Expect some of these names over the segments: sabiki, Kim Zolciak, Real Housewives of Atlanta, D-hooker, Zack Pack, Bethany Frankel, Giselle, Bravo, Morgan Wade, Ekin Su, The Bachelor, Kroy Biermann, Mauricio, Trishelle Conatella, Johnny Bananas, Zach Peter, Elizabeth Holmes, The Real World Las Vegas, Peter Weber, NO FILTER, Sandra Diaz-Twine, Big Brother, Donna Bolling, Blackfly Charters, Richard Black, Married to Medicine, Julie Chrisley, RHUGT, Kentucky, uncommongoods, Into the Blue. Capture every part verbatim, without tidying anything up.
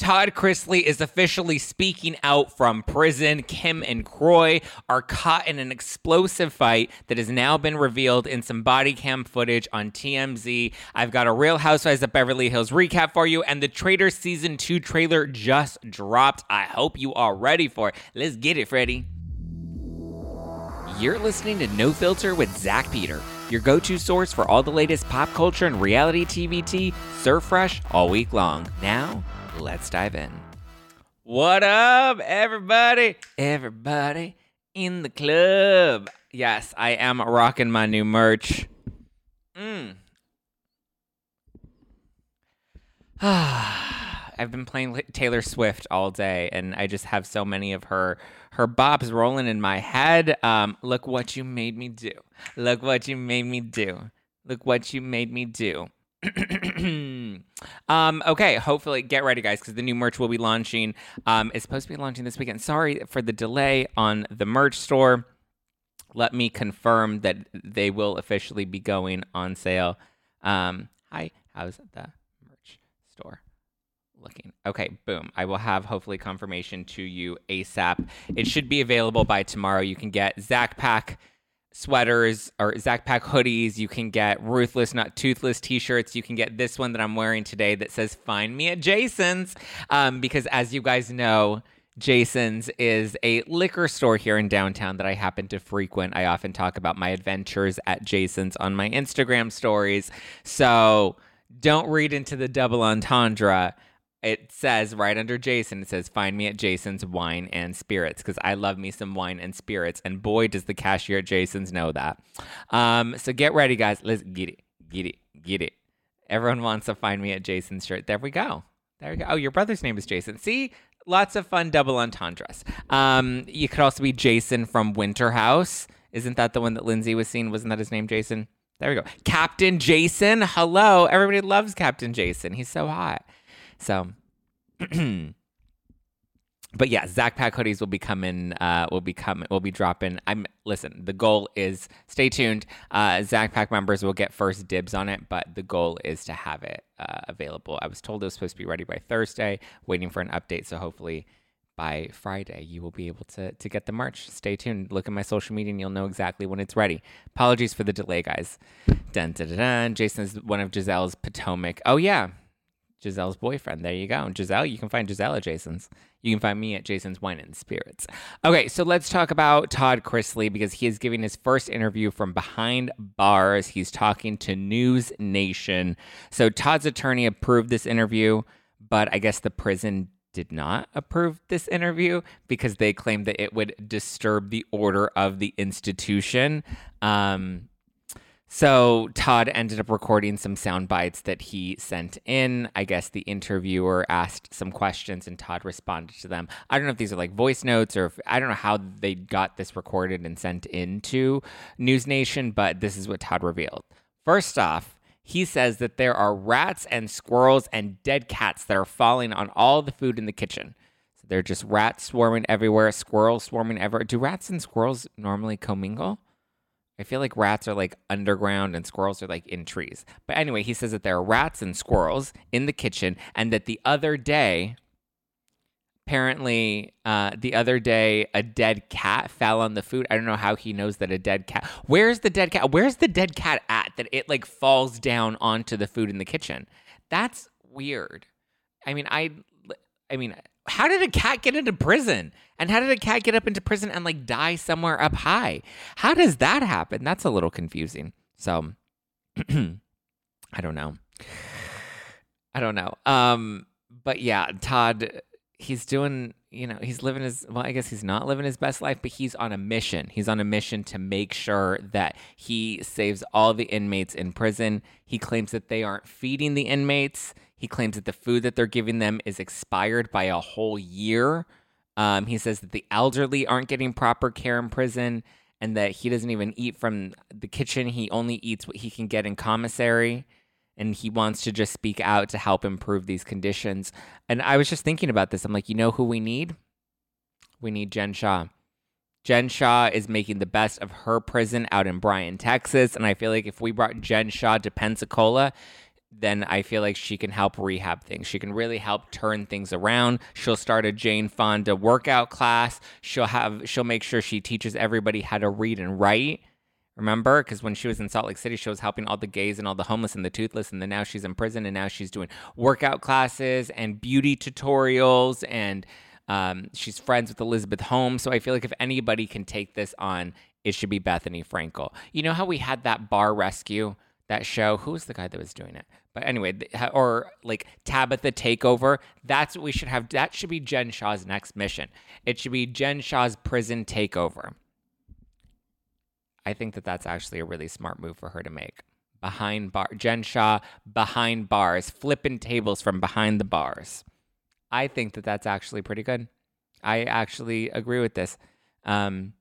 Todd Chrisley is officially speaking out from prison. Kim and Kroy are caught in an explosive fight that has now been revealed in some body cam footage on T M Z. I've got a Real Housewives of Beverly Hills recap for you, and the Traitors Season two trailer just dropped. I hope you are ready for it. Let's get it, Freddie. You're listening to No Filter with Zach Peter, your go-to source for all the latest pop culture and reality T V tea, served fresh all week long. Now, let's dive in. What up, everybody? Everybody in the club. Yes, I am rocking my new merch. Mm. I've been playing Taylor Swift all day, and I just have so many of her her bops rolling in my head. Um, look what you made me do. Look what you made me do. Look what you made me do. um, okay, hopefully, get ready, guys, because the new merch will be launching. Um, it's supposed to be launching this weekend. Sorry for the delay on the merch store. Let me confirm that they will officially be going on sale. Um, hi, how's the merch store looking? Okay, boom. I will have hopefully confirmation to you ASAP. It should be available by tomorrow. You can get Zach Pack sweaters or Zach Pack hoodies. You can get Ruthless Not Toothless t-shirts. You can get this one that I'm wearing today that says "Find me at Jason's," um, because as you guys know, Jason's is a liquor store here in downtown that I happen to frequent. I often talk about my adventures at Jason's on my Instagram stories. So don't read into the double entendre. It says right under Jason, it says, "Find me at Jason's Wine and Spirits," because I love me some wine and spirits. And boy, does the cashier at Jason's know that. Um, so get ready, guys. Let's get it, get it, get it. Everyone wants a "Find me at Jason's" shirt. There we go. There we go. Oh, your brother's name is Jason. See? Lots of fun double entendres. Um, you could also be Jason from Winter House. Isn't that the one that Lindsay was seeing? Wasn't that his name, Jason? There we go. Captain Jason. Hello. Everybody loves Captain Jason. He's so hot. So, but yeah, Zach Pack hoodies will be coming, uh, will be coming, will be dropping. I'm listen, the goal is stay tuned. Uh, Zach Pack members will get first dibs on it, but the goal is to have it uh, available. I was told it was supposed to be ready by Thursday, waiting for an update. So hopefully by Friday, you will be able to, to get the merch. Stay tuned. Look at my social media and you'll know exactly when it's ready. Apologies for the delay, guys. Dun, dun, dun, dun. Jason's one of Giselle's Potomac. Oh yeah. Giselle's boyfriend. There you go. Giselle, you can find Giselle at Jason's. You can find me at Jason's Wine and Spirits. Okay, so let's talk about Todd Chrisley because he is giving his first interview from behind bars. He's talking to News Nation. So Todd's attorney approved this interview, but I guess the prison did not approve this interview because they claimed that it would disturb the order of the institution. Um... So Todd ended up recording some sound bites that he sent in. I guess the interviewer asked some questions and Todd responded to them. I don't know if these are like voice notes or if, I don't know how they got this recorded and sent into News Nation, but this is what Todd revealed. First off, he says that there are rats and squirrels and dead cats that are falling on all the food in the kitchen. So they're just rats swarming everywhere, squirrels swarming everywhere. Do rats and squirrels normally commingle? I feel like rats are like underground and squirrels are like in trees. But anyway, he says that there are rats and squirrels in the kitchen and that the other day, apparently uh, the other day, a dead cat fell on the food. I don't know how he knows that a dead cat. Where's the dead cat? Where's the dead cat at that it like falls down onto the food in the kitchen? That's weird. I mean, I, I mean, how did a cat get into prison? And how did a cat get up into prison and like die somewhere up high? How does that happen? That's a little confusing. So I don't know. I don't know. Um, but yeah, Todd, he's doing, you know, he's living his, well, I guess he's not living his best life, but he's on a mission. He's on a mission to make sure that he saves all the inmates in prison. He claims that they aren't feeding the inmates. He claims that the food that they're giving them is expired by a whole year. Um, he says that the elderly aren't getting proper care in prison and that he doesn't even eat from the kitchen. He only eats what he can get in commissary, and he wants to just speak out to help improve these conditions. And I was just thinking about this. I'm like, you know who we need? We need Jen Shah. Jen Shah is making the best of her prison out in Bryan, Texas. And I feel like if we brought Jen Shah to Pensacola, then I feel like she can help rehab things. She can really help turn things around. She'll start a Jane Fonda workout class. She'll have, she'll make sure she teaches everybody how to read and write. Remember? Because when she was in Salt Lake City, she was helping all the gays and all the homeless and the toothless. And then now she's in prison and now she's doing workout classes and beauty tutorials. And um, she's friends with Elizabeth Holmes. So I feel like if anybody can take this on, it should be Bethany Frankel. You know how we had that bar rescue, that show? Who was the guy that was doing it? But anyway, or like Tabitha Takeover. That's what we should have. That should be Jen Shah's next mission. It should be Jen Shah's prison takeover. I think that that's actually a really smart move for her to make. Behind bar, Jen Shah behind bars, flipping tables from behind the bars. I think that that's actually pretty good. I actually agree with this. Um,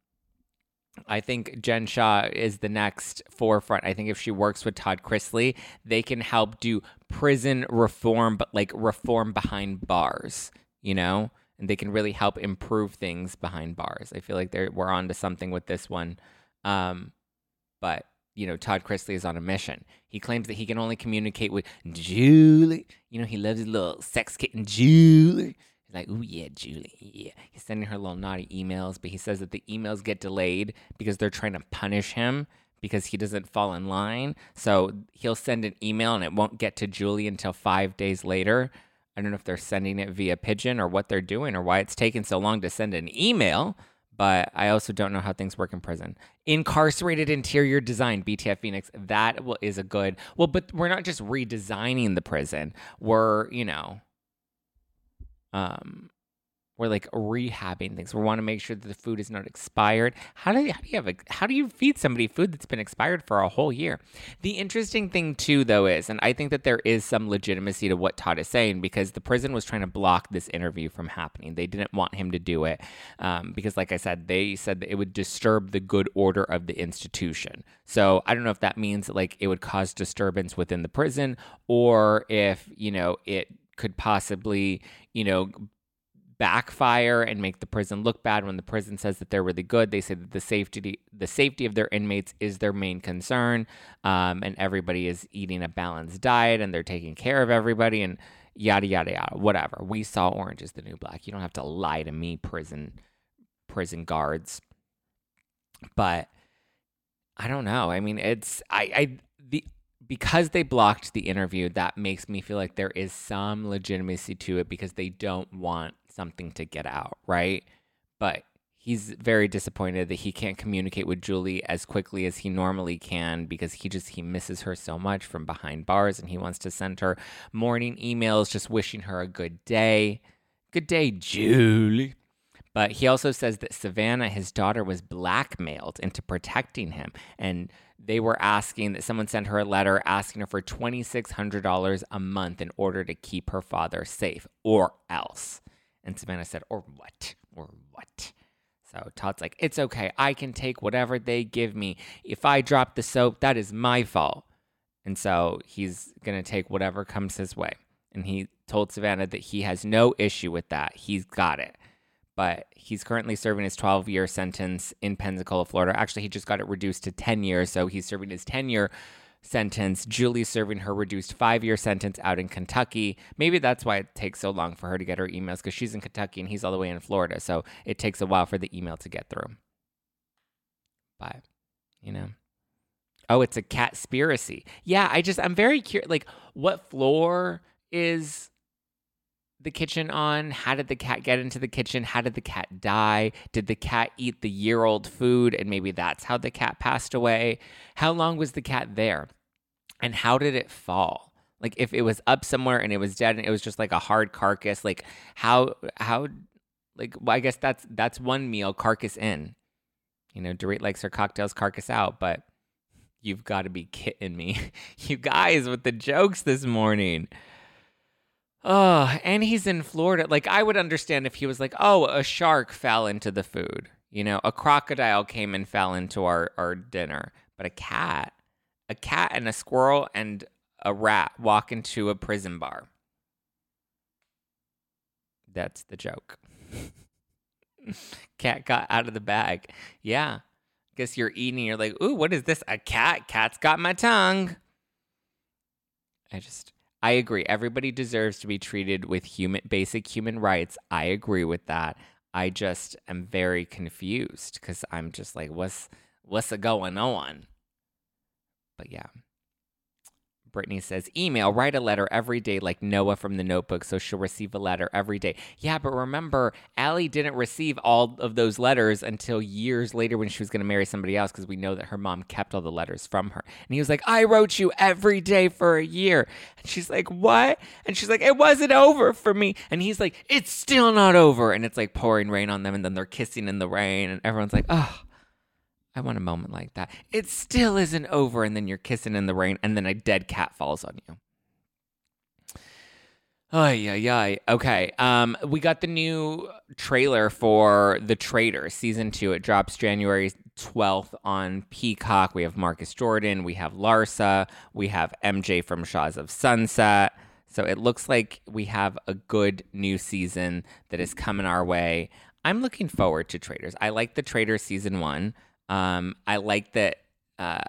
I think Jen Shah is the next forefront. I think if she works with Todd Chrisley, they can help do prison reform, but like reform behind bars, you know, and they can really help improve things behind bars. I feel like they're, we're on to something with this one. Um, but you know, Todd Chrisley is on a mission. He claims that he can only communicate with Julie. You know, he loves his little sex kitten Julie. He's like, "Ooh yeah, Julie, yeah." He's sending her little naughty emails, but he says that the emails get delayed because they're trying to punish him because he doesn't fall in line. So he'll send an email and it won't get to Julie until five days later. I don't know if they're sending it via pigeon or what they're doing or why it's taking so long to send an email. But I also don't know how things work in prison. Incarcerated interior design, B T F Phoenix. That is a good... Well, but we're not just redesigning the prison. We're, you know... um, we're like rehabbing things. We want to make sure that the food is not expired. How do you, how do you have a, how do you feed somebody food that's been expired for a whole year? The interesting thing too, though, is, and I think that there is some legitimacy to what Todd is saying, because the prison was trying to block this interview from happening. They didn't want him to do it. Um, because like I said, they said that it would disturb the good order of the institution. So I don't know if that means that like it would cause disturbance within the prison or if, you know, it could possibly, you know, backfire and make the prison look bad. When the prison says that they're really good, they say that the safety the safety of their inmates is their main concern, um, and everybody is eating a balanced diet and they're taking care of everybody and yada, yada, yada, whatever. We saw Orange is the New Black. You don't have to lie to me, prison prison guards. But I don't know. I mean, it's... I, I the. Because they blocked the interview, that makes me feel like there is some legitimacy to it because they don't want something to get out, right? But he's very disappointed that he can't communicate with Julie as quickly as he normally can because he just, he misses her so much from behind bars and he wants to send her morning emails just wishing her a good day. Good day, Julie. But he also says that Savannah, his daughter, was blackmailed into protecting him, and they were asking that someone sent her a letter asking her for twenty-six hundred dollars a month in order to keep her father safe, or else. And Savannah said, or what? Or what? So Todd's like, it's okay. I can take whatever they give me. If I drop the soap, that is my fault. And so he's going to take whatever comes his way. And he told Savannah that he has no issue with that. He's got it. But he's currently serving his twelve-year sentence in Pensacola, Florida. Actually, he just got it reduced to ten years, so he's serving his ten-year sentence. Julie's serving her reduced five-year sentence out in Kentucky. Maybe that's why it takes so long for her to get her emails, because she's in Kentucky and he's all the way in Florida, so it takes a while for the email to get through. But, you know. Oh, it's a catspiracy. Yeah, I just, I'm very curious, like, what floor is... the kitchen on? How did the cat get into the kitchen? How did the cat die? Did the cat eat the year-old food and maybe that's how the cat passed away? How long was the cat there? And how did it fall? Like if it was up somewhere and it was dead and it was just like a hard carcass, like how how like well, I guess that's that's one meal, carcass in. You know, Dorit likes her cocktails carcass out, but you've got to be kidding me. You guys with the jokes this morning. Oh, and he's in Florida. Like, I would understand if he was like, oh, a shark fell into the food. You know, a crocodile came and fell into our, our dinner. But a cat, a cat and a squirrel and a rat walk into a prison bar. That's the joke. Cat got out of the bag. Yeah. Guess you're eating. You're like, ooh, what is this? A cat. Cat's got my tongue. I just, I agree. Everybody deserves to be treated with human, basic human rights. I agree with that. I just am very confused because I'm just like, what's, what's going on? But yeah. Brittany says, email, write a letter every day like Noah from The Notebook, so she'll receive a letter every day. Yeah, but remember, Allie didn't receive all of those letters until years later when she was going to marry somebody else, because we know that her mom kept all the letters from her. And he was like, I wrote you every day for a year. And she's like, what? And she's like, it wasn't over for me. And he's like, it's still not over. And it's like pouring rain on them, and then they're kissing in the rain, and everyone's like, oh. I want a moment like that. It still isn't over, and then you're kissing in the rain, and then a dead cat falls on you. Ay, ay, ay. Okay, um, we got the new trailer for The Traitors, Season two. It drops January twelfth on Peacock. We have Marcus Jordan. We have Larsa. We have M J from Shaws of Sunset. So it looks like we have a good new season that is coming our way. I'm looking forward to Traitors. I like The Traitors Season one. Um, I like that. Uh,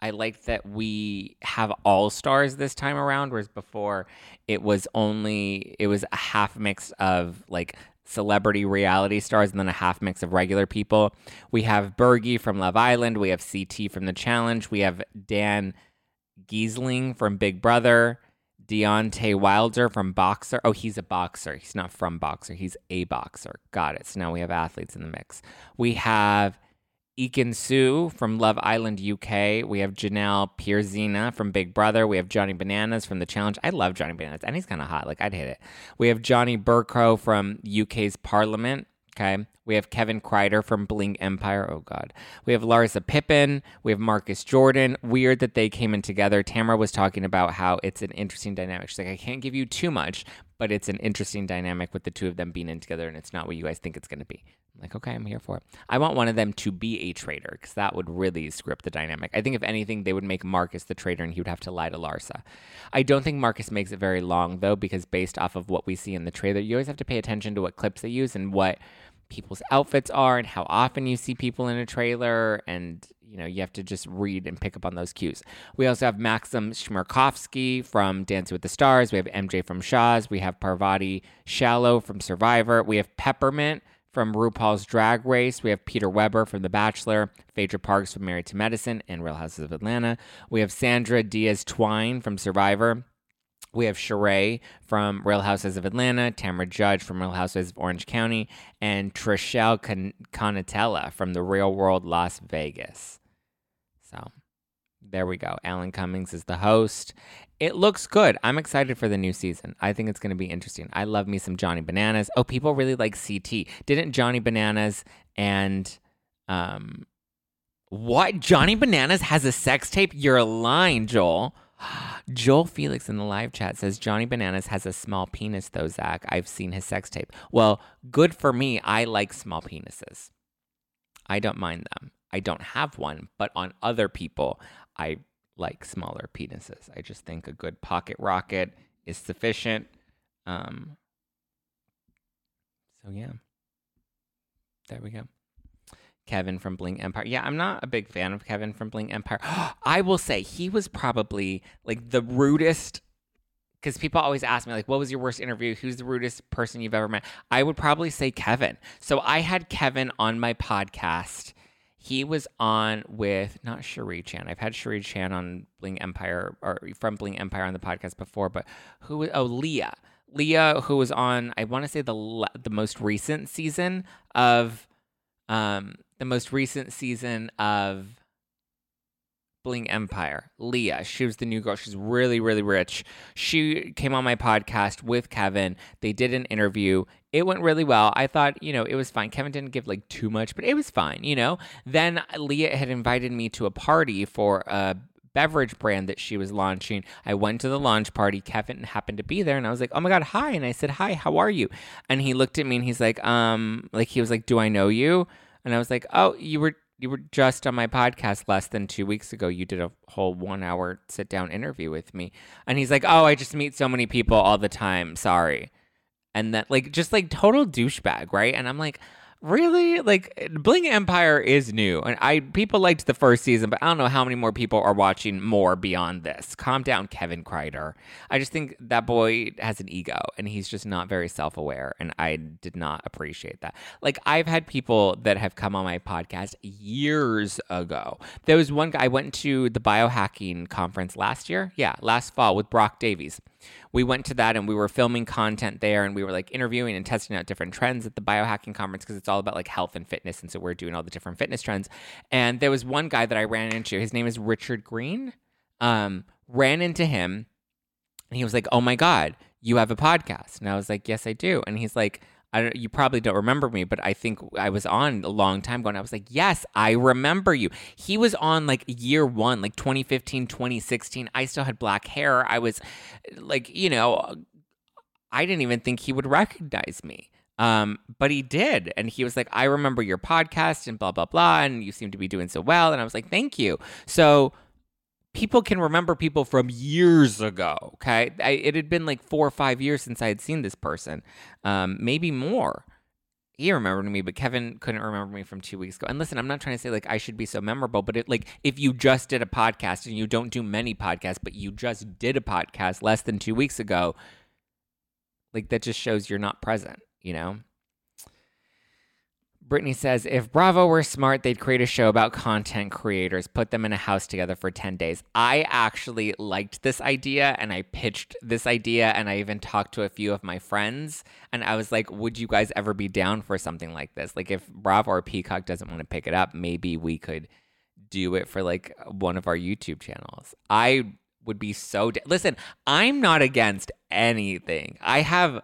I like that we have all stars this time around, whereas before it was only it was a half mix of like celebrity reality stars and then a half mix of regular people. We have Bergie from Love Island. We have C T from The Challenge. We have Dan Giesling from Big Brother. Deontay Wilder from Boxer. Oh, he's a boxer. He's not from Boxer. He's a boxer. Got it. So now we have athletes in the mix. We have Ekin Su from Love Island U K. We have Janelle Pierzina from Big Brother. We have Johnny Bananas from The Challenge. I love Johnny Bananas, and he's kind of hot. Like, I'd hit it. We have Johnny Burcrow from U K's Parliament. Okay. We have Kevin Kreider from Bling Empire. Oh, God. We have Larsa Pippen. We have Marcus Jordan. Weird that they came in together. Tamara was talking about how it's an interesting dynamic. She's like, I can't give you too much, but it's an interesting dynamic with the two of them being in together, and it's not what you guys think it's going to be. I'm like, okay, I'm here for it. I want one of them to be a traitor because that would really screw up the dynamic. I think, if anything, they would make Marcus the traitor, and he would have to lie to Larsa. I don't think Marcus makes it very long, though, because based off of what we see in the trailer, you always have to pay attention to what clips they use and what people's outfits are and how often you see people in a trailer, and you know, you have to just read and pick up on those cues. We also have Maxim Shmerkovsky from Dancing with the Stars. We have M J from Shaw's. We have Parvati Shallow from Survivor. We have Peppermint from RuPaul's Drag Race. We have Peter Weber from The Bachelor, Phaedra Parks from Married to Medicine and Real Houses of Atlanta. We have Sandra Diaz-Twine from Survivor. We have Sheree from Real Houses of Atlanta, Tamara Judge from Real Houses of Orange County, and Trishelle Con- Conatella from The Real World Las Vegas. So there we go. Alan Cummings is the host. It looks good. I'm excited for the new season. I think it's going to be interesting. I love me some Johnny Bananas. Oh, people really like C T. Didn't Johnny Bananas and... um, what? Johnny Bananas has a sex tape? You're lying, Joel. Joel Felix in the live chat says, Johnny Bananas has a small penis though, Zach. I've seen his sex tape. Well, good for me. I like small penises. I don't mind them. I don't have one, but on other people, I like smaller penises. I just think a good pocket rocket is sufficient. Um, so yeah, there we go. Kevin from Bling Empire. Yeah, I'm not a big fan of Kevin from Bling Empire. I will say he was probably like the rudest, because people always ask me like, what was your worst interview? Who's the rudest person you've ever met? I would probably say Kevin. So I had Kevin on my podcast. He was on with, not Sheree Chan. I've had Sheree Chan on Bling Empire, or from Bling Empire on the podcast before, but who, oh, Leah. Leah, who was on, I want to say the the most recent season of, um, the most recent season of Bling Empire, Leah. She was the new girl. She's really, really rich. She came on my podcast with Kevin. They did an interview. It went really well. I thought, you know, it was fine. Kevin didn't give like too much, but it was fine, you know. Then Leah had invited me to a party for a beverage brand that she was launching. I went to the launch party. Kevin happened to be there, and I was like, oh my God, hi. And I said, hi, how are you? And he looked at me and he's like, um, like he was like, do I know you? And I was like, oh, you were you were just on my podcast less than two weeks ago. You did a whole one-hour sit-down interview with me. And he's like, oh, I just meet so many people all the time. Sorry. And that, like, just, like, total douchebag, right? And I'm like, really, like, Bling Empire is new, and I people liked the first season, but I don't know how many more people are watching more beyond this. Calm down, Kevin Kreider. I just think that boy has an ego, and he's just not very self-aware, and I did not appreciate that. Like, I've had people that have come on my podcast years ago. There was one guy, I went to the biohacking conference last year, yeah, last fall with Brock Davies. We went to that and we were filming content there and we were like interviewing and testing out different trends at the biohacking conference because it's all about like health and fitness. And so we're doing all the different fitness trends. And there was one guy that I ran into. His name is Richard Green. Um, ran into him and he was like, oh my God, you have a podcast. And I was like, yes, I do. And he's like, I don't, you probably don't remember me, but I think I was on a long time ago. And I was like, yes, I remember you. He was on like year one, like twenty fifteen, twenty sixteen. I still had black hair. I was like, you know, I didn't even think he would recognize me. Um, but he did. And he was like, I remember your podcast and blah, blah, blah. And you seem to be doing so well. And I was like, thank you. So people can remember people from years ago, okay? I, it had been like four or five years since I had seen this person, um, maybe more. He remembered me, but Kevin couldn't remember me from two weeks ago. And listen, I'm not trying to say like I should be so memorable, but it, like if you just did a podcast and you don't do many podcasts, but you just did a podcast less than two weeks ago, like that just shows you're not present, you know? Brittany says, if Bravo were smart, they'd create a show about content creators, put them in a house together for ten days. I actually liked this idea and I pitched this idea and I even talked to a few of my friends and I was like, would you guys ever be down for something like this? Like if Bravo or Peacock doesn't want to pick it up, maybe we could do it for like one of our YouTube channels. I would be so... Da- Listen, I'm not against anything. I have...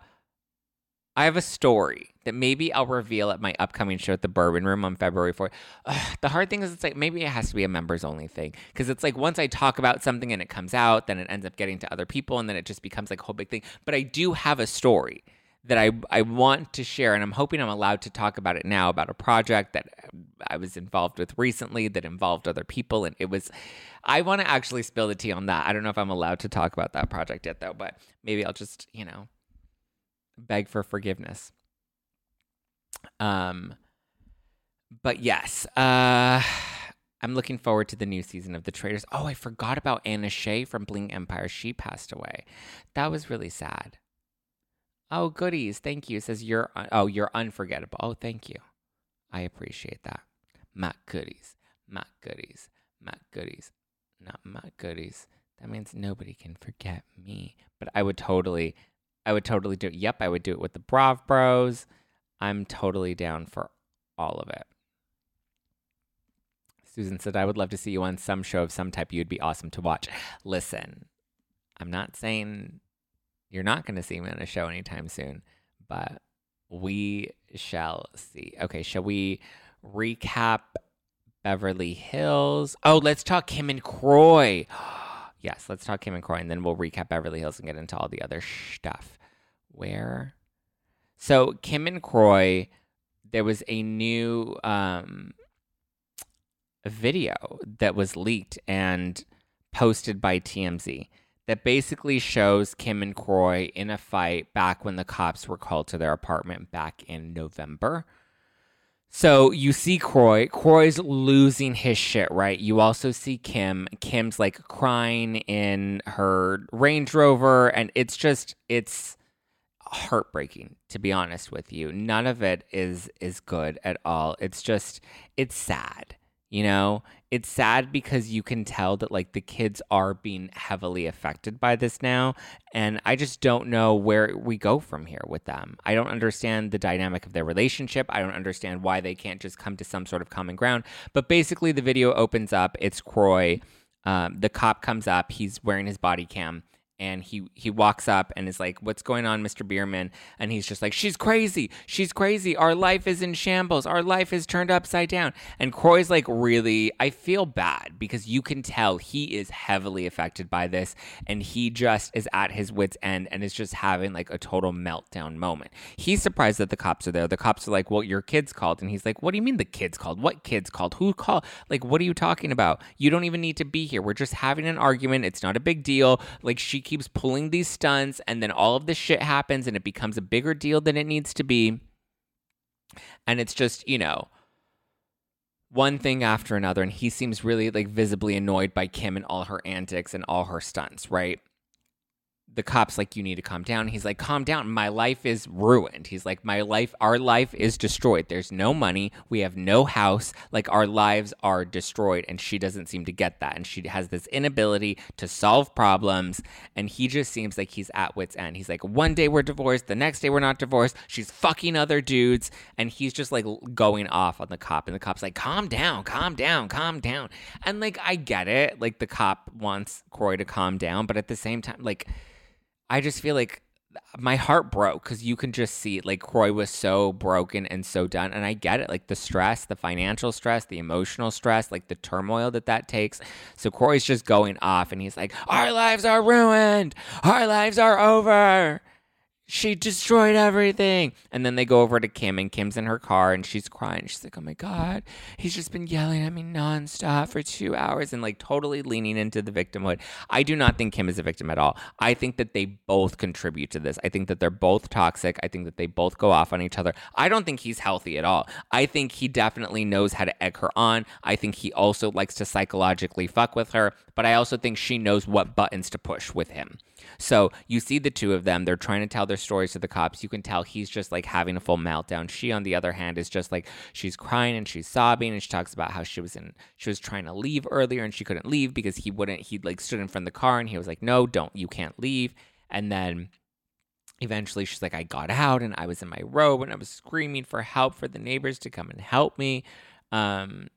I have a story that maybe I'll reveal at my upcoming show at the Bourbon Room on February fourth. Ugh, the hard thing is it's like maybe it has to be a members only thing because it's like once I talk about something and it comes out, then it ends up getting to other people and then it just becomes like a whole big thing. But I do have a story that I, I want to share and I'm hoping I'm allowed to talk about it now about a project that I was involved with recently that involved other people. And it was, I want to actually spill the tea on that. I don't know if I'm allowed to talk about that project yet though, but maybe I'll just, you know, beg for forgiveness. Um, but yes, uh, I'm looking forward to the new season of The Traitors. Oh, I forgot about Anna Shea from Bling Empire. She passed away. That was really sad. Oh, goodies. Thank you. It says you're, un- oh, you're unforgettable. Oh, thank you. I appreciate that. My goodies, my goodies, my goodies, not my goodies. That means nobody can forget me, but I would totally... I would totally do it. Yep, I would do it with the Brav Bros. I'm totally down for all of it. Susan said, I would love to see you on some show of some type. You'd be awesome to watch. Listen, I'm not saying you're not going to see me on a show anytime soon, but we shall see. Okay, shall we recap Beverly Hills? Oh, let's talk Kim and Kroy. Yes, let's talk Kim and Kroy, and then we'll recap Beverly Hills and get into all the other stuff. Where? So Kim and Kroy, there was a new um, video that was leaked and posted by T M Z that basically shows Kim and Kroy in a fight back when the cops were called to their apartment back in November. So you see Kroy. Kroy's losing his shit, right? You also see Kim. Kim's like crying in her Range Rover. And it's just, it's heartbreaking, to be honest with you. None of it is is good at all. It's just, it's sad, you know? It's sad because you can tell that like the kids are being heavily affected by this now. And I just don't know where we go from here with them. I don't understand the dynamic of their relationship. I don't understand why they can't just come to some sort of common ground. But basically the video opens up. It's Kroy. Um, the cop comes up. He's wearing his body cam. And he, he walks up and is like, what's going on, Mister Biermann? And he's just like, she's crazy. She's crazy. Our life is in shambles. Our life is turned upside down. And Kroy's like, really, I feel bad because you can tell he is heavily affected by this. And he just is at his wit's end and is just having like a total meltdown moment. He's surprised that the cops are there. The cops are like, well, your kids called. And he's like, what do you mean the kids called? What kids called? Who called? Like, what are you talking about? You don't even need to be here. We're just having an argument. It's not a big deal. Like, she keeps pulling these stunts and then all of this shit happens and it becomes a bigger deal than it needs to be. And it's just, you know, one thing after another. And he seems really, like, visibly annoyed by Kim and all her antics and all her stunts, right? The cop's like, you need to calm down. He's like, calm down. My life is ruined. He's like, my life, our life is destroyed. There's no money. We have no house. Like, our lives are destroyed. And she doesn't seem to get that. And she has this inability to solve problems. And he just seems like he's at wit's end. He's like, one day we're divorced. The next day we're not divorced. She's fucking other dudes. And he's just like going off on the cop. And the cop's like, calm down, calm down, calm down. And like, I get it. Like, the cop wants Kroy to calm down. But at the same time, like, I just feel like my heart broke because you can just see, like, Kroy was so broken and so done. And I get it, like, the stress, the financial stress, the emotional stress, like, the turmoil that that takes. So Kroy's just going off and he's like, our lives are ruined. Our lives are over. She destroyed everything. And then they go over to Kim, and Kim's in her car and she's crying. She's like, oh my God, he's just been yelling at me nonstop for two hours and like totally leaning into the victimhood. I do not think Kim is a victim at all. I think that they both contribute to this. I think that they're both toxic. I think that they both go off on each other. I don't think he's healthy at all. I think he definitely knows how to egg her on. I think he also likes to psychologically fuck with her, but I also think she knows what buttons to push with him. So you see the two of them, they're trying to tell their stories to the cops. You can tell he's just like having a full meltdown. She, on the other hand, is just like, she's crying and she's sobbing, and she talks about how she was in, she was trying to leave earlier and she couldn't leave because he wouldn't, he like stood in front of the car and he was like, no, don't, you can't leave. And then eventually she's like, I got out and I was in my robe and I was screaming for help for the neighbors to come and help me. Um,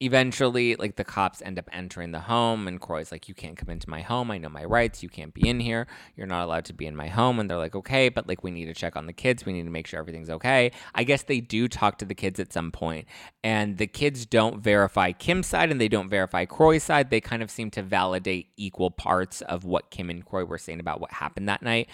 Eventually, like, the cops end up entering the home, and Kroy's like, you can't come into my home. I know my rights. You can't be in here. You're not allowed to be in my home. And they're like, okay, but, like, we need to check on the kids. We need to make sure everything's okay. I guess they do talk to the kids at some point, and the kids don't verify Kim's side, and they don't verify Kroy's side. They kind of seem to validate equal parts of what Kim and Kroy were saying about what happened that night.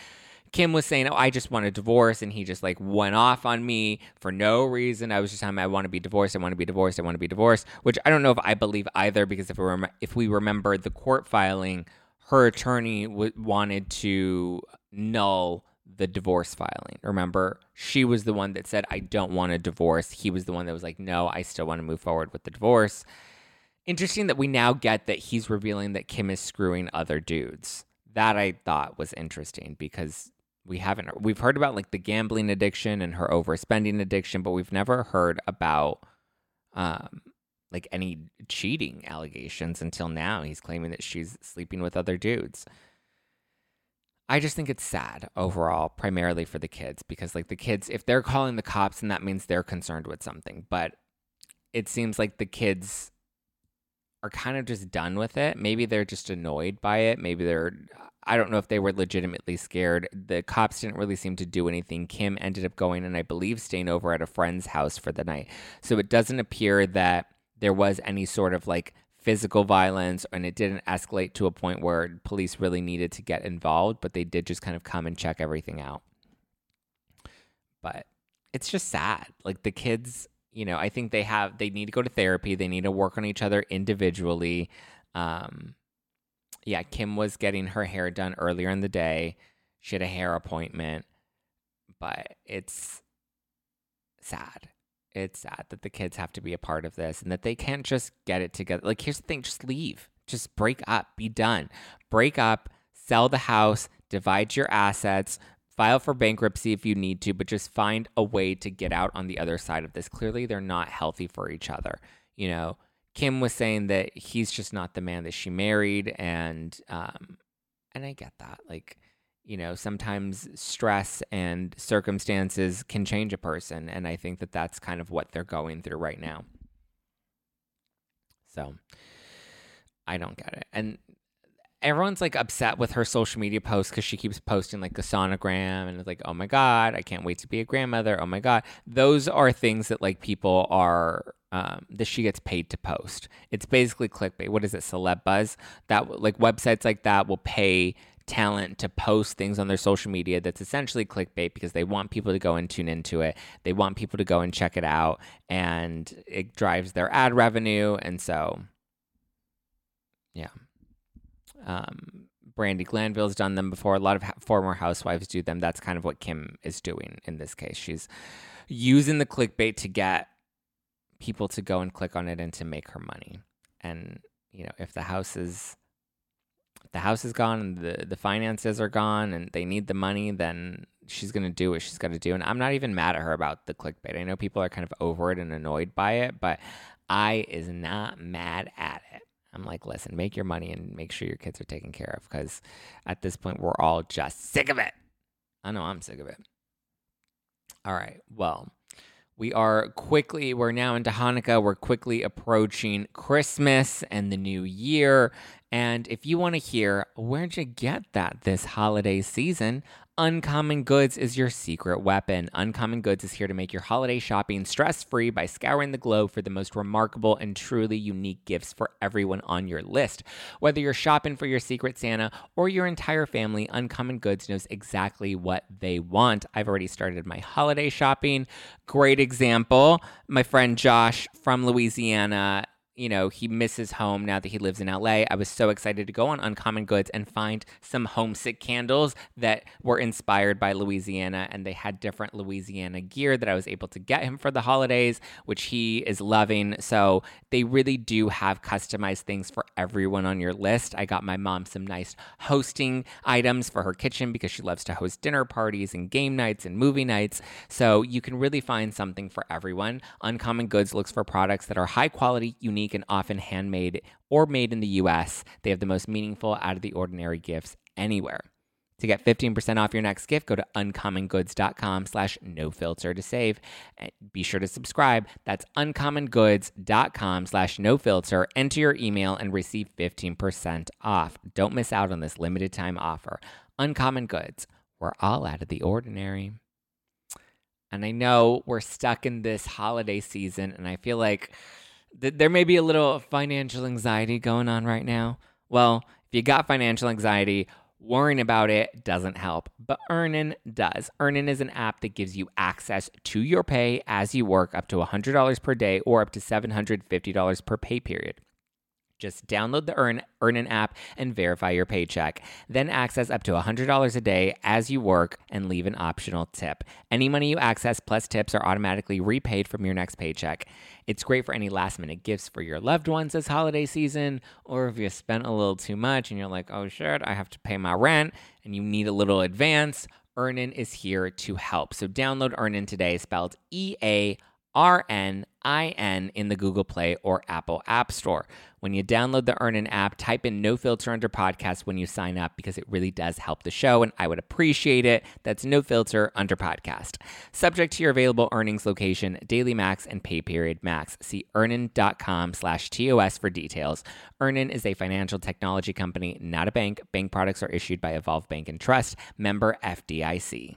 Kim was saying, oh, I just want a divorce, and he just, like, went off on me for no reason. I was just telling him, I want to be divorced, I want to be divorced, I want to be divorced, which I don't know if I believe either, because if we, rem- if we remember the court filing, her attorney w- wanted to null the divorce filing. Remember, she was the one that said, I don't want a divorce. He was the one that was like, no, I still want to move forward with the divorce. Interesting that we now get that he's revealing that Kim is screwing other dudes. That I thought was interesting, because We haven't, we've heard about like the gambling addiction and her overspending addiction, but we've never heard about um, like any cheating allegations until now. He's claiming that she's sleeping with other dudes. I just think it's sad overall, primarily for the kids, because like the kids, if they're calling the cops, then that means they're concerned with something. But it seems like the kids are kind of just done with it. Maybe they're just annoyed by it. Maybe they're, I don't know if they were legitimately scared. The cops didn't really seem to do anything. Kim ended up going and I believe staying over at a friend's house for the night. So it doesn't appear that there was any sort of like physical violence, and it didn't escalate to a point where police really needed to get involved, but they did just kind of come and check everything out. But it's just sad. Like the kids, you know, I think they have, they need to go to therapy. They need to work on each other individually. Um, Yeah, Kim was getting her hair done earlier in the day. She had a hair appointment, but it's sad. It's sad that the kids have to be a part of this and that they can't just get it together. Like, here's the thing, just leave. Just break up. Be done. Break up, sell the house, divide your assets, file for bankruptcy if you need to, but just find a way to get out on the other side of this. Clearly, they're not healthy for each other, you know? Kim was saying that he's just not the man that she married, and um, and I get that. Like, you know, sometimes stress and circumstances can change a person, and I think that that's kind of what they're going through right now. So I don't get it. And everyone's, like, upset with her social media posts because she keeps posting, like, the sonogram, and it's like, oh, my God, I can't wait to be a grandmother. Oh, my God. Those are things that, like, people are... Um, that she gets paid to post. It's basically clickbait. What is it? Celeb buzz? That like websites like that will pay talent to post things on their social media that's essentially clickbait because they want people to go and tune into it. They want people to go and check it out, and it drives their ad revenue. And so, yeah. Um, Brandi Glanville's done them before. A lot of ha- former housewives do them. That's kind of what Kim is doing in this case. She's using the clickbait to get people to go and click on it and to make her money. And, you know, if the house is the house is gone and the, the finances are gone and they need the money, then she's going to do what she's going to do. And I'm not even mad at her about the clickbait. I know people are kind of over it and annoyed by it, but I is not mad at it. I'm like, listen, make your money and make sure your kids are taken care of, because at this point, we're all just sick of it. I know I'm sick of it. All right. Well, we are quickly, we're now into Hanukkah. We're quickly approaching Christmas and the new year. And if you want to hear, where'd you get that this holiday season? Uncommon Goods is your secret weapon. Uncommon Goods is here to make your holiday shopping stress-free by scouring the globe for the most remarkable and truly unique gifts for everyone on your list. Whether you're shopping for your secret Santa or your entire family, Uncommon Goods knows exactly what they want. I've already started my holiday shopping. Great example, my friend Josh from Louisiana. You know, he misses home now that he lives in L A. I was so excited to go on Uncommon Goods and find some homesick candles that were inspired by Louisiana, and they had different Louisiana gear that I was able to get him for the holidays, which he is loving. So they really do have customized things for everyone on your list. I got my mom some nice hosting items for her kitchen because she loves to host dinner parties and game nights and movie nights. So you can really find something for everyone. Uncommon Goods looks for products that are high quality, unique, and often handmade or made in the U S. They have the most meaningful, out-of-the-ordinary gifts anywhere. To get fifteen percent off your next gift, go to uncommongoods.com slash nofilter to save. And be sure to subscribe. That's uncommongoods.com slash nofilter. Enter your email and receive fifteen percent off. Don't miss out on this limited time offer. Uncommon Goods. We're all out of the ordinary. And I know we're stuck in this holiday season, and I feel like there may be a little financial anxiety going on right now. Well, if you got financial anxiety, worrying about it doesn't help, but Earnin does. Earnin is an app that gives you access to your pay as you work, up to one hundred dollars per day or up to seven hundred fifty dollars per pay period. Just download the Earn, Earnin app and verify your paycheck. Then access up to one hundred dollars a day as you work and leave an optional tip. Any money you access plus tips are automatically repaid from your next paycheck. It's great for any last-minute gifts for your loved ones this holiday season, or if you spent a little too much and you're like, oh, shit, I have to pay my rent, and you need a little advance, Earnin is here to help. So download Earnin today, spelled E A R N I N, in the Google Play or Apple App Store. When you download the Earnin app, type in No Filter under podcast when you sign up, because it really does help the show, and I would appreciate it. That's No Filter under podcast. Subject to your available earnings, location, daily max, and pay period max. See earnin.com slash TOS for details. Earnin is a financial technology company, not a bank. Bank products are issued by Evolve Bank and Trust, member F D I C.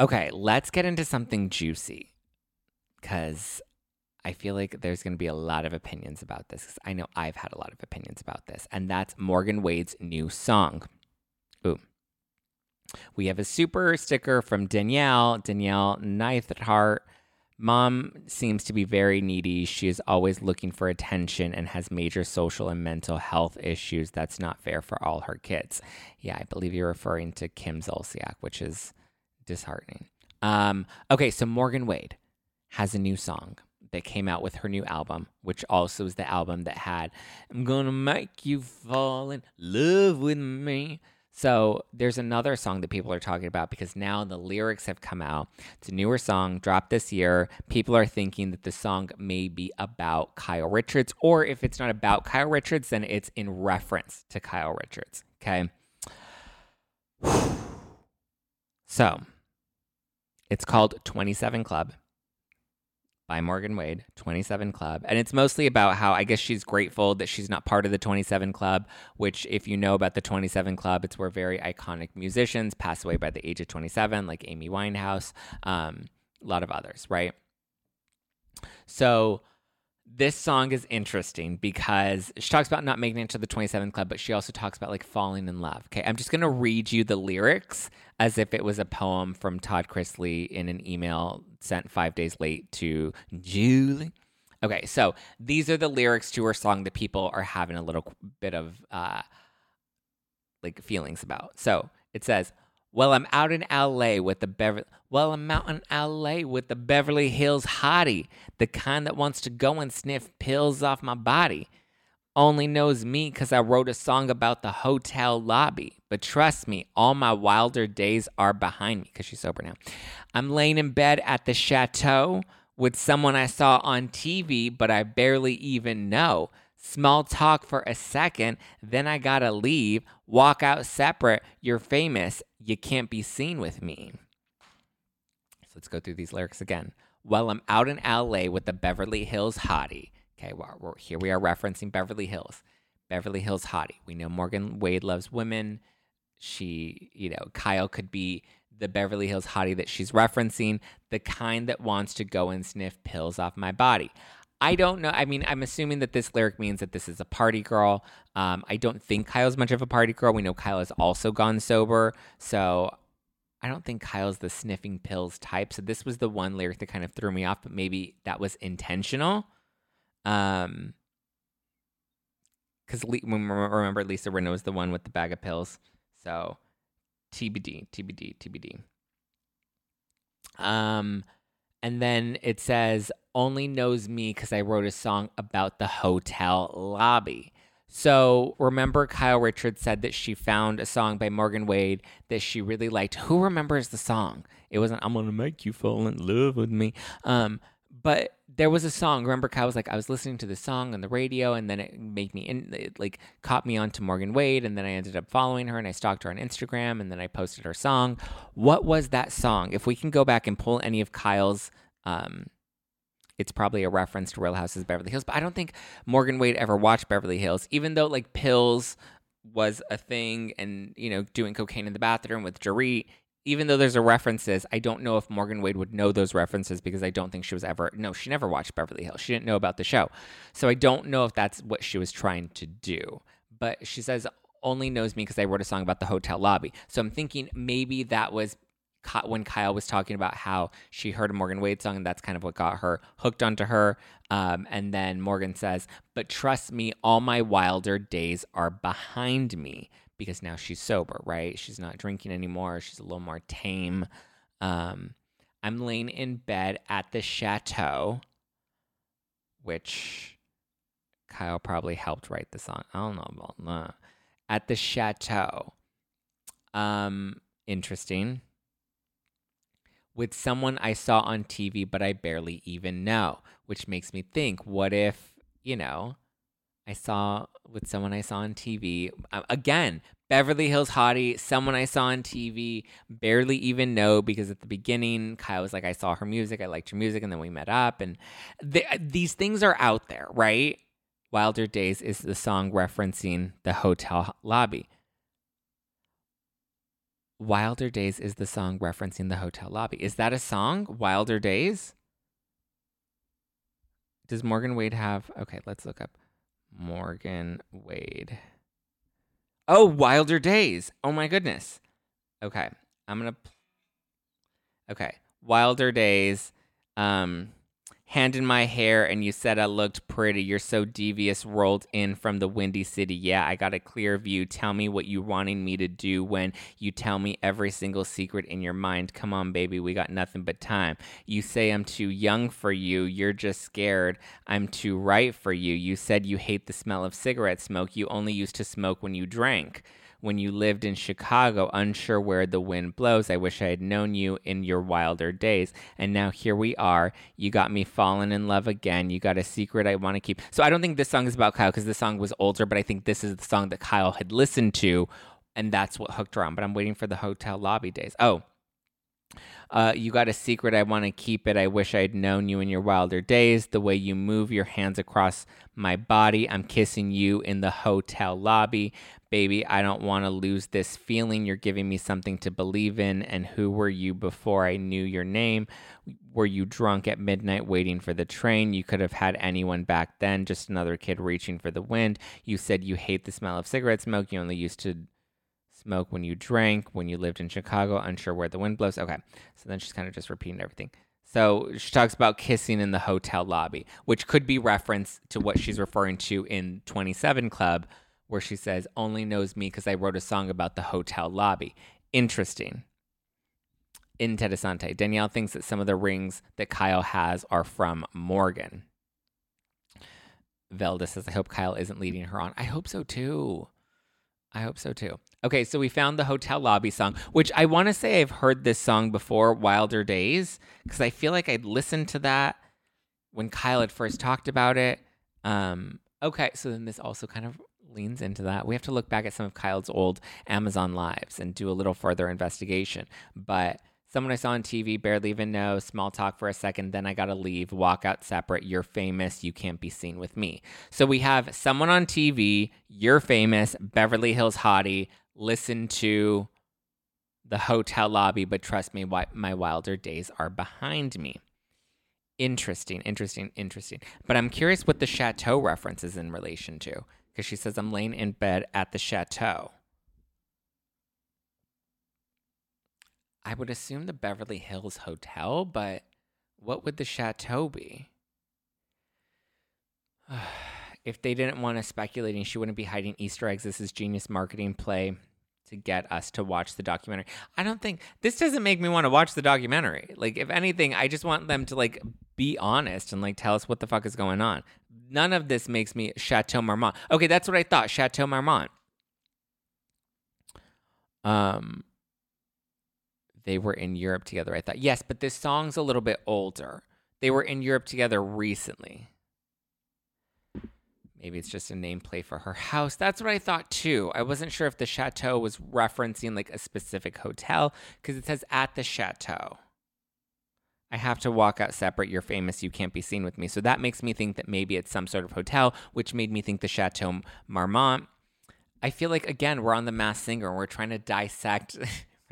Okay, let's get into something juicy, because I feel like there's going to be a lot of opinions about this. I know I've had a lot of opinions about this, and that's Morgan Wade's new song. Ooh. We have a super sticker from Danielle, Danielle Neithart. Mom seems to be very needy. She is always looking for attention and has major social and mental health issues. That's not fair for all her kids. Yeah, I believe you're referring to Kim Zolciak, which is disheartening. Um, okay, so Morgan Wade has a new song that came out with her new album, which also is the album that had I'm Gonna Make You Fall in Love With Me. So there's another song that people are talking about because now the lyrics have come out. It's a newer song, dropped this year. People are thinking that the song may be about Kyle Richards, or if it's not about Kyle Richards, then it's in reference to Kyle Richards, okay? So it's called twenty-seven Club by Morgan Wade, twenty-seven Club. And it's mostly about how I guess she's grateful that she's not part of the twenty-seven Club, which if you know about the twenty-seven Club, it's where very iconic musicians pass away by the age of twenty-seven, like Amy Winehouse, um, a lot of others, right? So this song is interesting because she talks about not making it to the twenty-seven Club, but she also talks about like falling in love. Okay, I'm just going to read you the lyrics as if it was a poem from Todd Chrisley in an email sent five days late to Julie. Okay, so these are the lyrics to her song that people are having a little bit of uh, like feelings about. So it says, well, I'm out in L A with the Beverly... Well, I'm out in L A with the Beverly Hills hottie, the kind that wants to go and sniff pills off my body. Only knows me because I wrote a song about the hotel lobby. But trust me, all my wilder days are behind me, because she's sober now. I'm laying in bed at the chateau with someone I saw on T V, but I barely even know. Small talk for a second, then I gotta leave. Walk out separate. You're famous. You can't be seen with me. So let's go through these lyrics again. Well, I'm out in L A with the Beverly Hills hottie. Okay, well, we're, here we are referencing Beverly Hills. Beverly Hills hottie. We know Morgan Wade loves women. She, you know, Kyle could be the Beverly Hills hottie that she's referencing, the kind that wants to go and sniff pills off my body. I don't know. I mean, I'm assuming that this lyric means that this is a party girl. Um, I don't think Kyle's much of a party girl. We know Kyle has also gone sober. So I don't think Kyle's the sniffing pills type. So this was the one lyric that kind of threw me off, but maybe that was intentional. Um, because Le- remember, Lisa Rinna was the one with the bag of pills. So T B D, T B D, T B D. Um, and then it says... only knows me because I wrote a song about the hotel lobby. So remember Kyle Richards said that she found a song by Morgan Wade that she really liked. Who remembers the song? It wasn't, I'm going to make you fall in love with me. Um, but there was a song. Remember Kyle was like, I was listening to the song on the radio and then it made me, in, it like caught me on to Morgan Wade and then I ended up following her and I stalked her on Instagram and then I posted her song. What was that song? If we can go back and pull any of Kyle's... Um, it's probably a reference to Real Housewives of Beverly Hills, but I don't think Morgan Wade ever watched Beverly Hills, even though like pills was a thing and, you know, doing cocaine in the bathroom with Jeree, even though there's a references, I don't know if Morgan Wade would know those references because I don't think she was ever, no, she never watched Beverly Hills. She didn't know about the show. So I don't know if that's what she was trying to do, but she says only knows me because I wrote a song about the hotel lobby. So I'm thinking maybe that was when Kyle was talking about how she heard a Morgan Wade song and that's kind of what got her hooked onto her. Um, and then Morgan says, but trust me, all my wilder days are behind me because now she's sober, right? She's not drinking anymore. She's a little more tame. Um, I'm laying in bed at the chateau, which Kyle probably helped write the song. I don't know about that. At the chateau. Um, interesting. With someone I saw on T V, but I barely even know, which makes me think, what if, you know, I saw with someone I saw on T V. Uh, again, Beverly Hills hottie, someone I saw on T V, barely even know, because at the beginning, Kyle was like, I saw her music, I liked her music, and then we met up. And th- these things are out there, right? Wilder Days is the song referencing the hotel lobby. Wilder Days is the song referencing the hotel lobby. Is that a song? Wilder Days? Does Morgan Wade have... Okay, let's look up Morgan Wade. Oh, Wilder Days. Oh, my goodness. Okay, I'm going to... Okay, Wilder Days. Um, hand in my hair and you said I looked pretty. You're so devious, rolled in from the windy city. Yeah, I got a clear view. Tell me what you wanting me to do when you tell me every single secret in your mind. Come on, baby, we got nothing but time. You say I'm too young for you. You're just scared. I'm too right for you. You said you hate the smell of cigarette smoke. You only used to smoke when you drank. When you lived in Chicago, unsure where the wind blows, I wish I had known you in your wilder days. And now here we are. You got me falling in love again. You got a secret I want to keep. So I don't think this song is about Kyle because this song was older, but I think this is the song that Kyle had listened to, and that's what hooked her on. But I'm waiting for the hotel lobby days. Oh, Uh, you got a secret. I want to keep it. I wish I'd known you in your wilder days. The way you move your hands across my body. I'm kissing you in the hotel lobby. Baby, I don't want to lose this feeling. You're giving me something to believe in. And who were you before I knew your name? Were you drunk at midnight waiting for the train? You could have had anyone back then. Just another kid reaching for the wind. You said you hate the smell of cigarette smoke. You only used to smoke when you drank, when you lived in Chicago, unsure where the wind blows. Okay, so then she's kind of just repeating everything. So she talks about kissing in the hotel lobby, which could be reference to what she's referring to in twenty-seven Club, where she says, only knows me because I wrote a song about the hotel lobby. Interesting. Interesante. Danielle thinks that some of the rings that Kyle has are from Morgan. Velda says, I hope Kyle isn't leading her on. I hope so, too. I hope so, too. Okay, so we found the hotel lobby song, which I want to say I've heard this song before, Wilder Days, because I feel like I'd listened to that when Kyle had first talked about it. Um, okay, so then this also kind of leans into that. We have to look back at some of Kyle's old Amazon Lives and do a little further investigation. But someone I saw on T V, barely even know, small talk for a second, then I gotta leave, walk out separate, you're famous, you can't be seen with me. So we have someone on T V, you're famous, Beverly Hills hottie, listen to the hotel lobby, but trust me, my wilder days are behind me. Interesting, interesting, interesting. But I'm curious what the chateau reference is in relation to, because she says, I'm laying in bed at the chateau. I would assume the Beverly Hills Hotel, but what would the chateau be? If they didn't want to speculate, and she wouldn't be hiding Easter eggs. This is genius marketing play to get us to watch the documentary. I don't think, this doesn't make me want to watch the documentary. Like, if anything, I just want them to, like, be honest and, like, tell us what the fuck is going on. None of this makes me Chateau Marmont. Okay, that's what I thought, Chateau Marmont. Um... They were in Europe together, I thought. Yes, but this song's a little bit older. They were in Europe together recently. Maybe it's just a nameplay for her house. That's what I thought, too. I wasn't sure if the chateau was referencing, like, a specific hotel, because it says at the chateau. I have to walk out separate. You're famous. You can't be seen with me. So that makes me think that maybe it's some sort of hotel, which made me think the Chateau Marmont. I feel like, again, we're on The Masked Singer, and we're trying to dissect...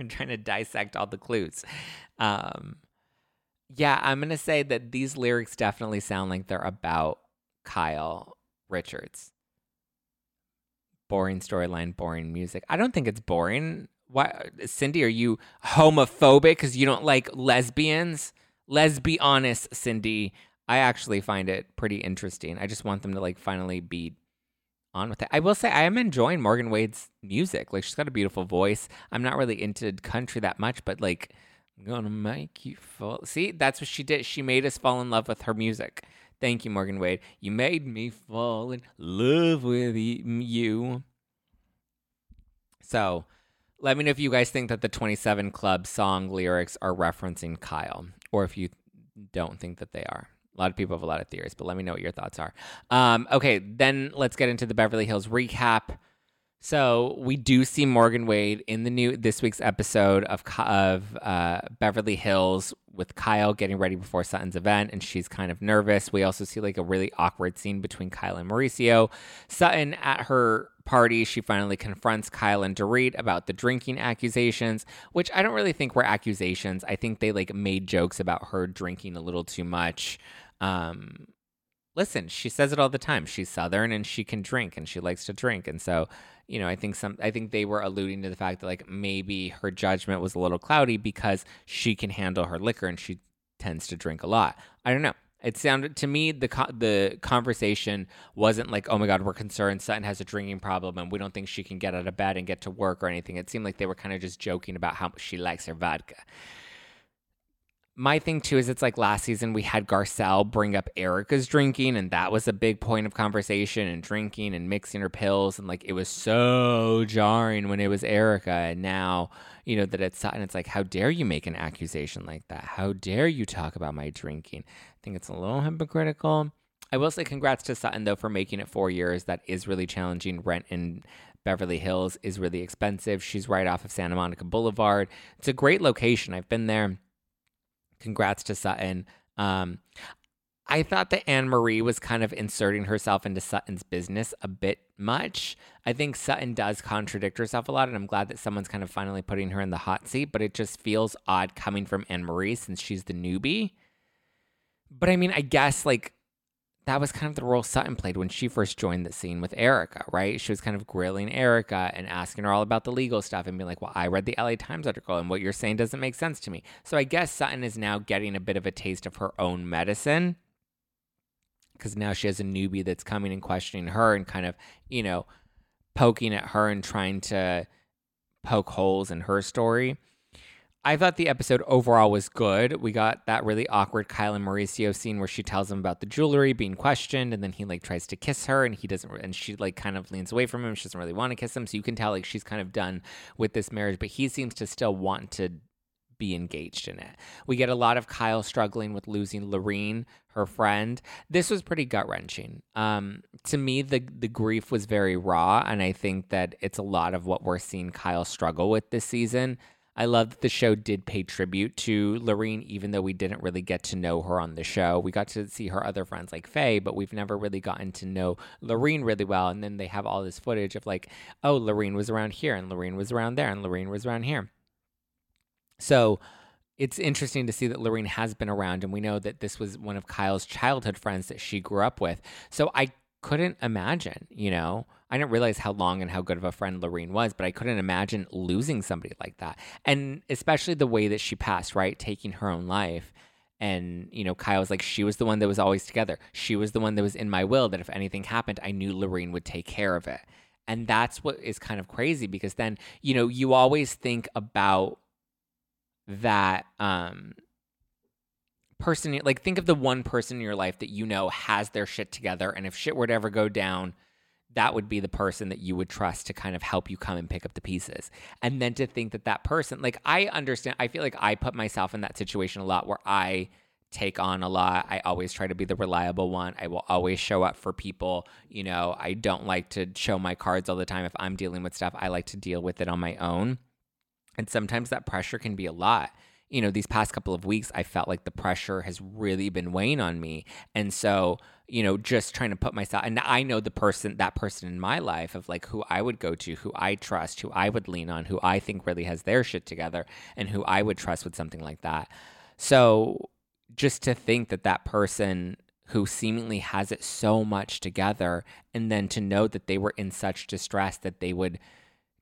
and trying to dissect all the clues. Um, yeah, I'm going to say that these lyrics definitely sound like they're about Kyle Richards. Boring storyline, boring music. I don't think it's boring. Why, Cindy, are you homophobic because you don't like lesbians? Let's be honest, Cindy. I actually find it pretty interesting. I just want them to, like, finally be on with it. I will say I am enjoying Morgan Wade's music. Like, she's got a beautiful voice. I'm not really into country that much, but, like, I'm gonna make you fall. See, that's what she did. She made us fall in love with her music. Thank you, Morgan Wade. You made me fall in love with you. So let me know if you guys think that the twenty-seven Club song lyrics are referencing Kyle, or if you don't think that they are. A lot of people have a lot of theories, but let me know what your thoughts are. Um, okay, then let's get into the Beverly Hills recap. So we do see Morgan Wade in the new this week's episode of of uh, Beverly Hills with Kyle getting ready before Sutton's event, and she's kind of nervous. We also see, like, a really awkward scene between Kyle and Mauricio. Sutton at her party, she finally confronts Kyle and Dorit about the drinking accusations, which I don't really think were accusations. I think they, like, made jokes about her drinking a little too much. Um, listen, she says it all the time. She's Southern and she can drink and she likes to drink. And so, you know, I think some, I think they were alluding to the fact that, like, maybe her judgment was a little cloudy because she can handle her liquor and she tends to drink a lot. I don't know. It sounded to me, the co- the conversation wasn't like, oh my God, we're concerned Sutton has a drinking problem and we don't think she can get out of bed and get to work or anything. It seemed like they were kind of just joking about how much she likes her vodka. My thing, too, is it's like last season we had Garcelle bring up Erica's drinking, and that was a big point of conversation, and drinking and mixing her pills. And, like, it was so jarring when it was Erica. And now, you know, that it's and it's like, how dare you make an accusation like that? How dare you talk about my drinking? I think it's a little hypocritical. I will say congrats to Sutton, though, for making it four years. That is really challenging. Rent and Beverly Hills is really expensive. She's right off of Santa Monica Boulevard. It's a great location. I've been there. Congrats to Sutton. Um, I thought that Anne-Marie was kind of inserting herself into Sutton's business a bit much. I think Sutton does contradict herself a lot, and I'm glad that someone's kind of finally putting her in the hot seat, but it just feels odd coming from Anne-Marie since she's the newbie. But I mean, I guess like that was kind of the role Sutton played when she first joined the scene with Erica, right? She was kind of grilling Erica and asking her all about the legal stuff and being like, well, I read the L A Times article and what you're saying doesn't make sense to me. So I guess Sutton is now getting a bit of a taste of her own medicine, because now she has a newbie that's coming and questioning her and kind of, you know, poking at her and trying to poke holes in her story. I thought the episode overall was good. We got that really awkward Kyle and Mauricio scene where she tells him about the jewelry being questioned, and then he like tries to kiss her and he doesn't, and she like kind of leans away from him. She doesn't really want to kiss him. So you can tell like she's kind of done with this marriage, but he seems to still want to be engaged in it. We get a lot of Kyle struggling with losing Lorene, her friend. This was pretty gut-wrenching. Um, to me, the the grief was very raw, and I think that it's a lot of what we're seeing Kyle struggle with this season. I love that the show did pay tribute to Lorene, even though we didn't really get to know her on the show. We got to see her other friends like Faye, but we've never really gotten to know Lorene really well. And then they have all this footage of like, oh, Lorene was around here, and Lorene was around there, and Lorene was around here. So it's interesting to see that Lorene has been around, and we know that this was one of Kyle's childhood friends that she grew up with. So I couldn't imagine, you know, I didn't realize how long and how good of a friend Lorene was, but I couldn't imagine losing somebody like that. And especially the way that she passed, right? Taking her own life. And, you know, Kyle's like, she was the one that was always together. She was the one that was in my will, that if anything happened, I knew Lorene would take care of it. And that's what is kind of crazy, because then, you know, you always think about that um person, like think of the one person in your life that you know has their shit together, and if shit were to ever go down, that would be the person that you would trust to kind of help you come and pick up the pieces. And then to think that that person, like I understand, I feel like I put myself in that situation a lot where I take on a lot. I always try to be the reliable one. I will always show up for people. You know, I don't like to show my cards all the time. If I'm dealing with stuff, I like to deal with it on my own. And sometimes that pressure can be a lot. You know, these past couple of weeks, I felt like the pressure has really been weighing on me. And so, you know, just trying to put myself, and I know the person, that person in my life of like who I would go to, who I trust, who I would lean on, who I think really has their shit together, and who I would trust with something like that. So just to think that that person who seemingly has it so much together, and then to know that they were in such distress that they would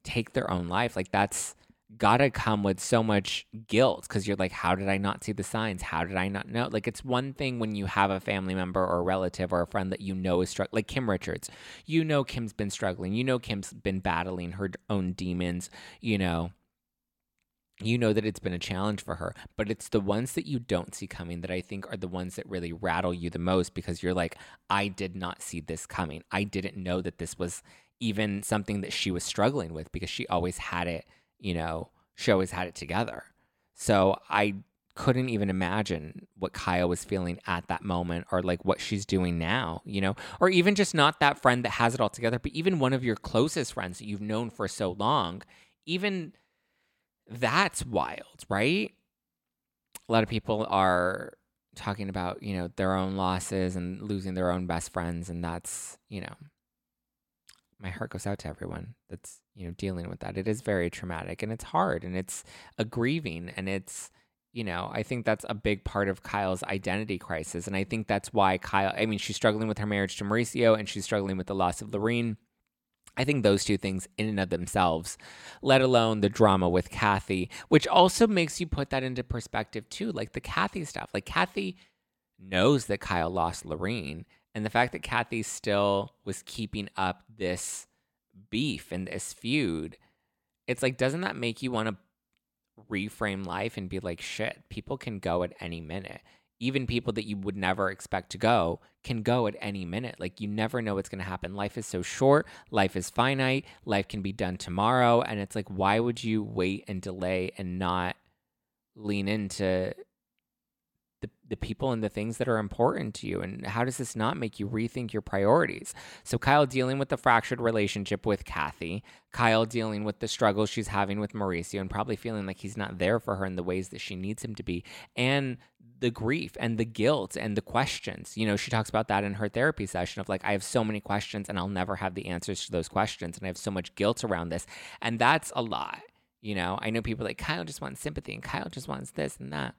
take their own life, like that's gotta come with so much guilt, because you're like, how did I not see the signs? How did I not know? Like, it's one thing when you have a family member or a relative or a friend that you know is struggling, like Kim Richards. You know Kim's been struggling. You know Kim's been battling her own demons. You know, you know that it's been a challenge for her. But it's the ones that you don't see coming that I think are the ones that really rattle you the most, because you're like, I did not see this coming. I didn't know that this was even something that she was struggling with, because she always had it. You know, she always had it together. So I couldn't even imagine what Kyle was feeling at that moment, or like what she's doing now, you know, or even just not that friend that has it all together, but even one of your closest friends that you've known for so long, even that's wild, right? A lot of people are talking about, you know, their own losses and losing their own best friends. And that's, you know, my heart goes out to everyone that's, you know, dealing with that. It is very traumatic, and it's hard, and it's a grieving, and it's, you know, I think that's a big part of Kyle's identity crisis. And I think that's why Kyle, I mean, she's struggling with her marriage to Mauricio, and she's struggling with the loss of Lorene. I think those two things in and of themselves, let alone the drama with Kathy, which also makes you put that into perspective too, like the Kathy stuff. Like Kathy knows that Kyle lost Lorene, and the fact that Kathy still was keeping up this beef and this feud, it's like, doesn't that make you want to reframe life and be like, shit, people can go at any minute. Even people that you would never expect to go can go at any minute. Like, you never know what's going to happen. Life is so short. Life is finite. Life can be done tomorrow. And it's like, why would you wait and delay and not lean into the, the people and the things that are important to you? And how does this not make you rethink your priorities? So Kyle dealing with the fractured relationship with Kathy, Kyle dealing with the struggles she's having with Mauricio and probably feeling like he's not there for her in the ways that she needs him to be, and the grief and the guilt and the questions. You know, she talks about that in her therapy session of like, I have so many questions and I'll never have the answers to those questions. And I have so much guilt around this. And that's a lot. You know, I know people like Kyle just wants sympathy and Kyle just wants this and that.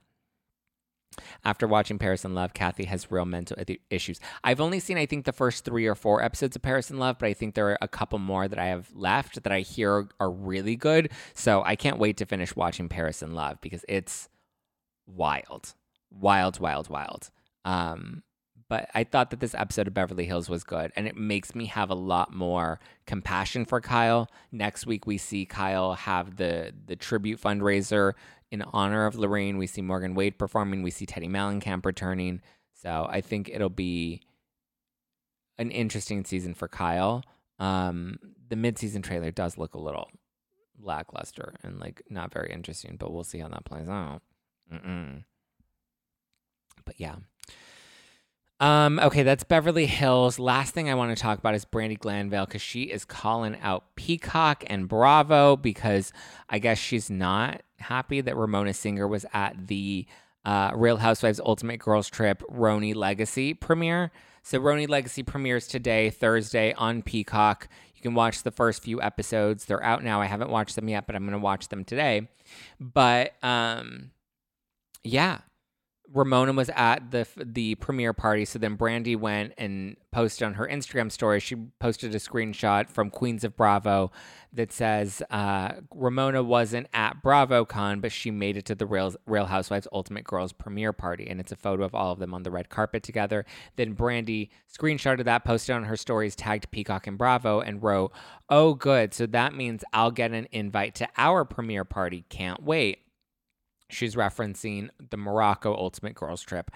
After watching Paris in Love, Kathy has real mental issues. I've only seen, I think, the first three or four episodes of Paris in Love, but I think there are a couple more that I have left that I hear are really good. So I can't wait to finish watching Paris in Love because it's wild, wild, wild, wild. Um, but I thought that this episode of Beverly Hills was good, and it makes me have a lot more compassion for Kyle. Next week, we see Kyle have the the tribute fundraiser in honor of Lorraine. We see Morgan Wade performing. We see Teddy Mellencamp returning. So I think it'll be an interesting season for Kyle. Um, the mid-season trailer does look a little lackluster and like not very interesting, but we'll see how that plays out. Mm-mm. But yeah. Um, okay, that's Beverly Hills. Last thing I want to talk about is Brandi Glanville, because she is calling out Peacock and Bravo because I guess she's not happy that Ramona Singer was at the uh, Real Housewives Ultimate Girls Trip Roni Legacy premiere. So Roni Legacy premieres today, Thursday, on Peacock. You can watch the first few episodes. They're out now. I haven't watched them yet, but I'm going to watch them today. But um, yeah. Ramona was at the the premiere party, so then Brandi went and posted on her Instagram story. She posted a screenshot from Queens of Bravo that says uh, Ramona wasn't at BravoCon, but she made it to the Real, Real Housewives Ultimate Girls premiere party, and it's a photo of all of them on the red carpet together. Then Brandi screenshotted that, posted on her stories, tagged Peacock and Bravo, and wrote, "Oh, good, so that means I'll get an invite to our premiere party. Can't wait." She's referencing the Morocco Ultimate Girls Trip.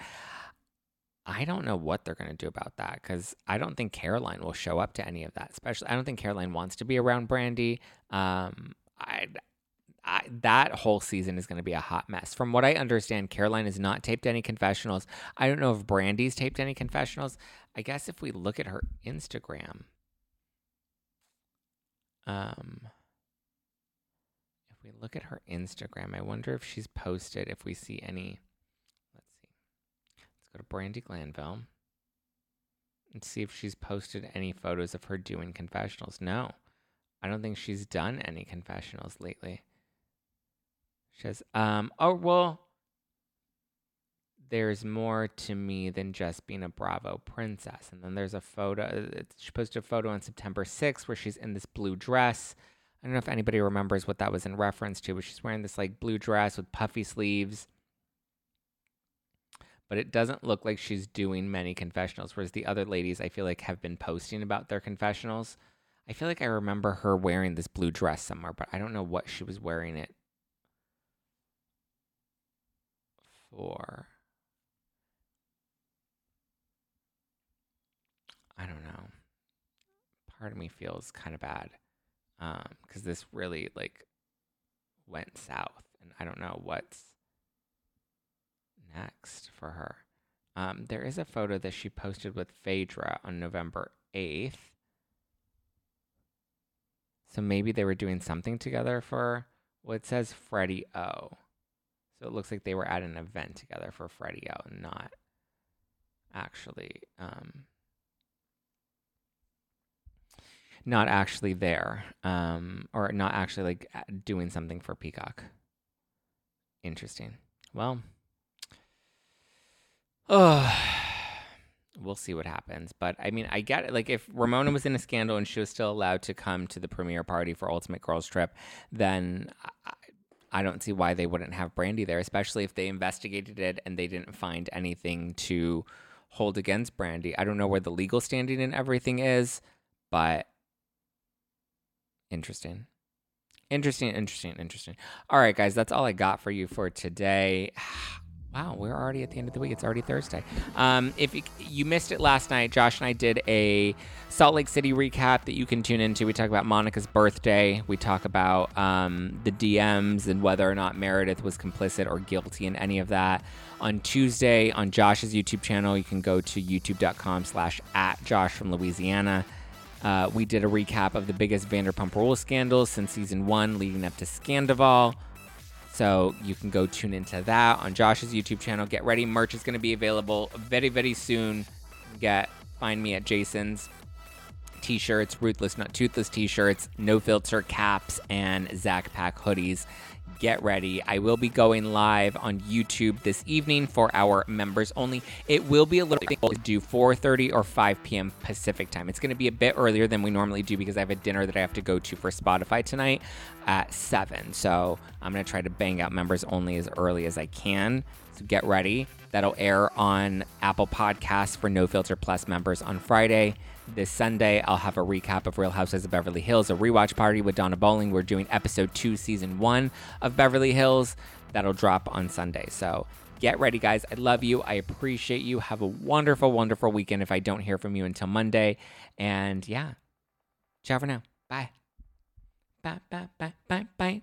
I don't know what they're going to do about that because I don't think Caroline will show up to any of that. Especially, I don't think Caroline wants to be around Brandi. Um, I, I, that whole season is going to be a hot mess. From what I understand, Caroline has not taped any confessionals. I don't know if Brandi's taped any confessionals. I guess if we look at her Instagram. Um... we look at her Instagram. I wonder if she's posted, if we see any. Let's see. Let's go to Brandi Glanville and see if she's posted any photos of her doing confessionals. No, I don't think she's done any confessionals lately. She has, um, oh, well, there's more to me than just being a Bravo princess. And then there's a photo. She posted a photo on September sixth where she's in this blue dress. I don't know if anybody remembers what that was in reference to, but she's wearing this like blue dress with puffy sleeves. But it doesn't look like she's doing many confessionals, whereas the other ladies I feel like have been posting about their confessionals. I feel like I remember her wearing this blue dress somewhere, but I don't know what she was wearing it for. I don't know. Part of me feels kind of bad. Um, because this really like went south, and I don't know what's next for her. Um, there is a photo that she posted with Phaedra on November eighth. So maybe they were doing something together for, well, it says Freddie O. So it looks like they were at an event together for Freddie O, not actually, um, Not actually there, um, or not actually like doing something for Peacock. Interesting. Well, oh, we'll see what happens. But I mean, I get it. Like, if Ramona was in a scandal and she was still allowed to come to the premiere party for Ultimate Girls Trip, then I, I don't see why they wouldn't have Brandi there, especially if they investigated it and they didn't find anything to hold against Brandi. I don't know where the legal standing and everything is, but. Interesting. Interesting, interesting, interesting. All right, guys, that's all I got for you for today. Wow, we're already at the end of the week. It's already Thursday. Um, if you missed it last night, Josh and I did a Salt Lake City recap that you can tune into. We talk about Monica's birthday. We talk about um, the D Ms and whether or not Meredith was complicit or guilty in any of that. On Tuesday, on Josh's YouTube channel, you can go to youtube.com slash at Josh from Louisiana. Uh, we did a recap of the biggest Vanderpump Rules scandals since season one leading up to Scandival. So you can go tune into that on Josh's YouTube channel. Get ready. Merch is going to be available very, very soon. Get Find me at Jason's T-shirts, Ruthless Not Toothless T-shirts, No Filter caps, and Zach Pack hoodies. Get ready. I will be going live on YouTube this evening for our members only. It will be a little bit to do four thirty or five p.m. Pacific time. It's going to be a bit earlier than we normally do because I have a dinner that I have to go to for Spotify tonight at seven. So I'm going to try to bang out members only as early as I can. So get ready. That'll air on Apple Podcasts for No Filter Plus members on Friday. This Sunday, I'll have a recap of Real Housewives of Beverly Hills, a rewatch party with Donna Bolling. We're doing episode two, season one of Beverly Hills. That'll drop on Sunday. So get ready, guys. I love you. I appreciate you. Have a wonderful, wonderful weekend if I don't hear from you until Monday. And yeah, ciao for now. Bye. Bye, bye, bye, bye, bye.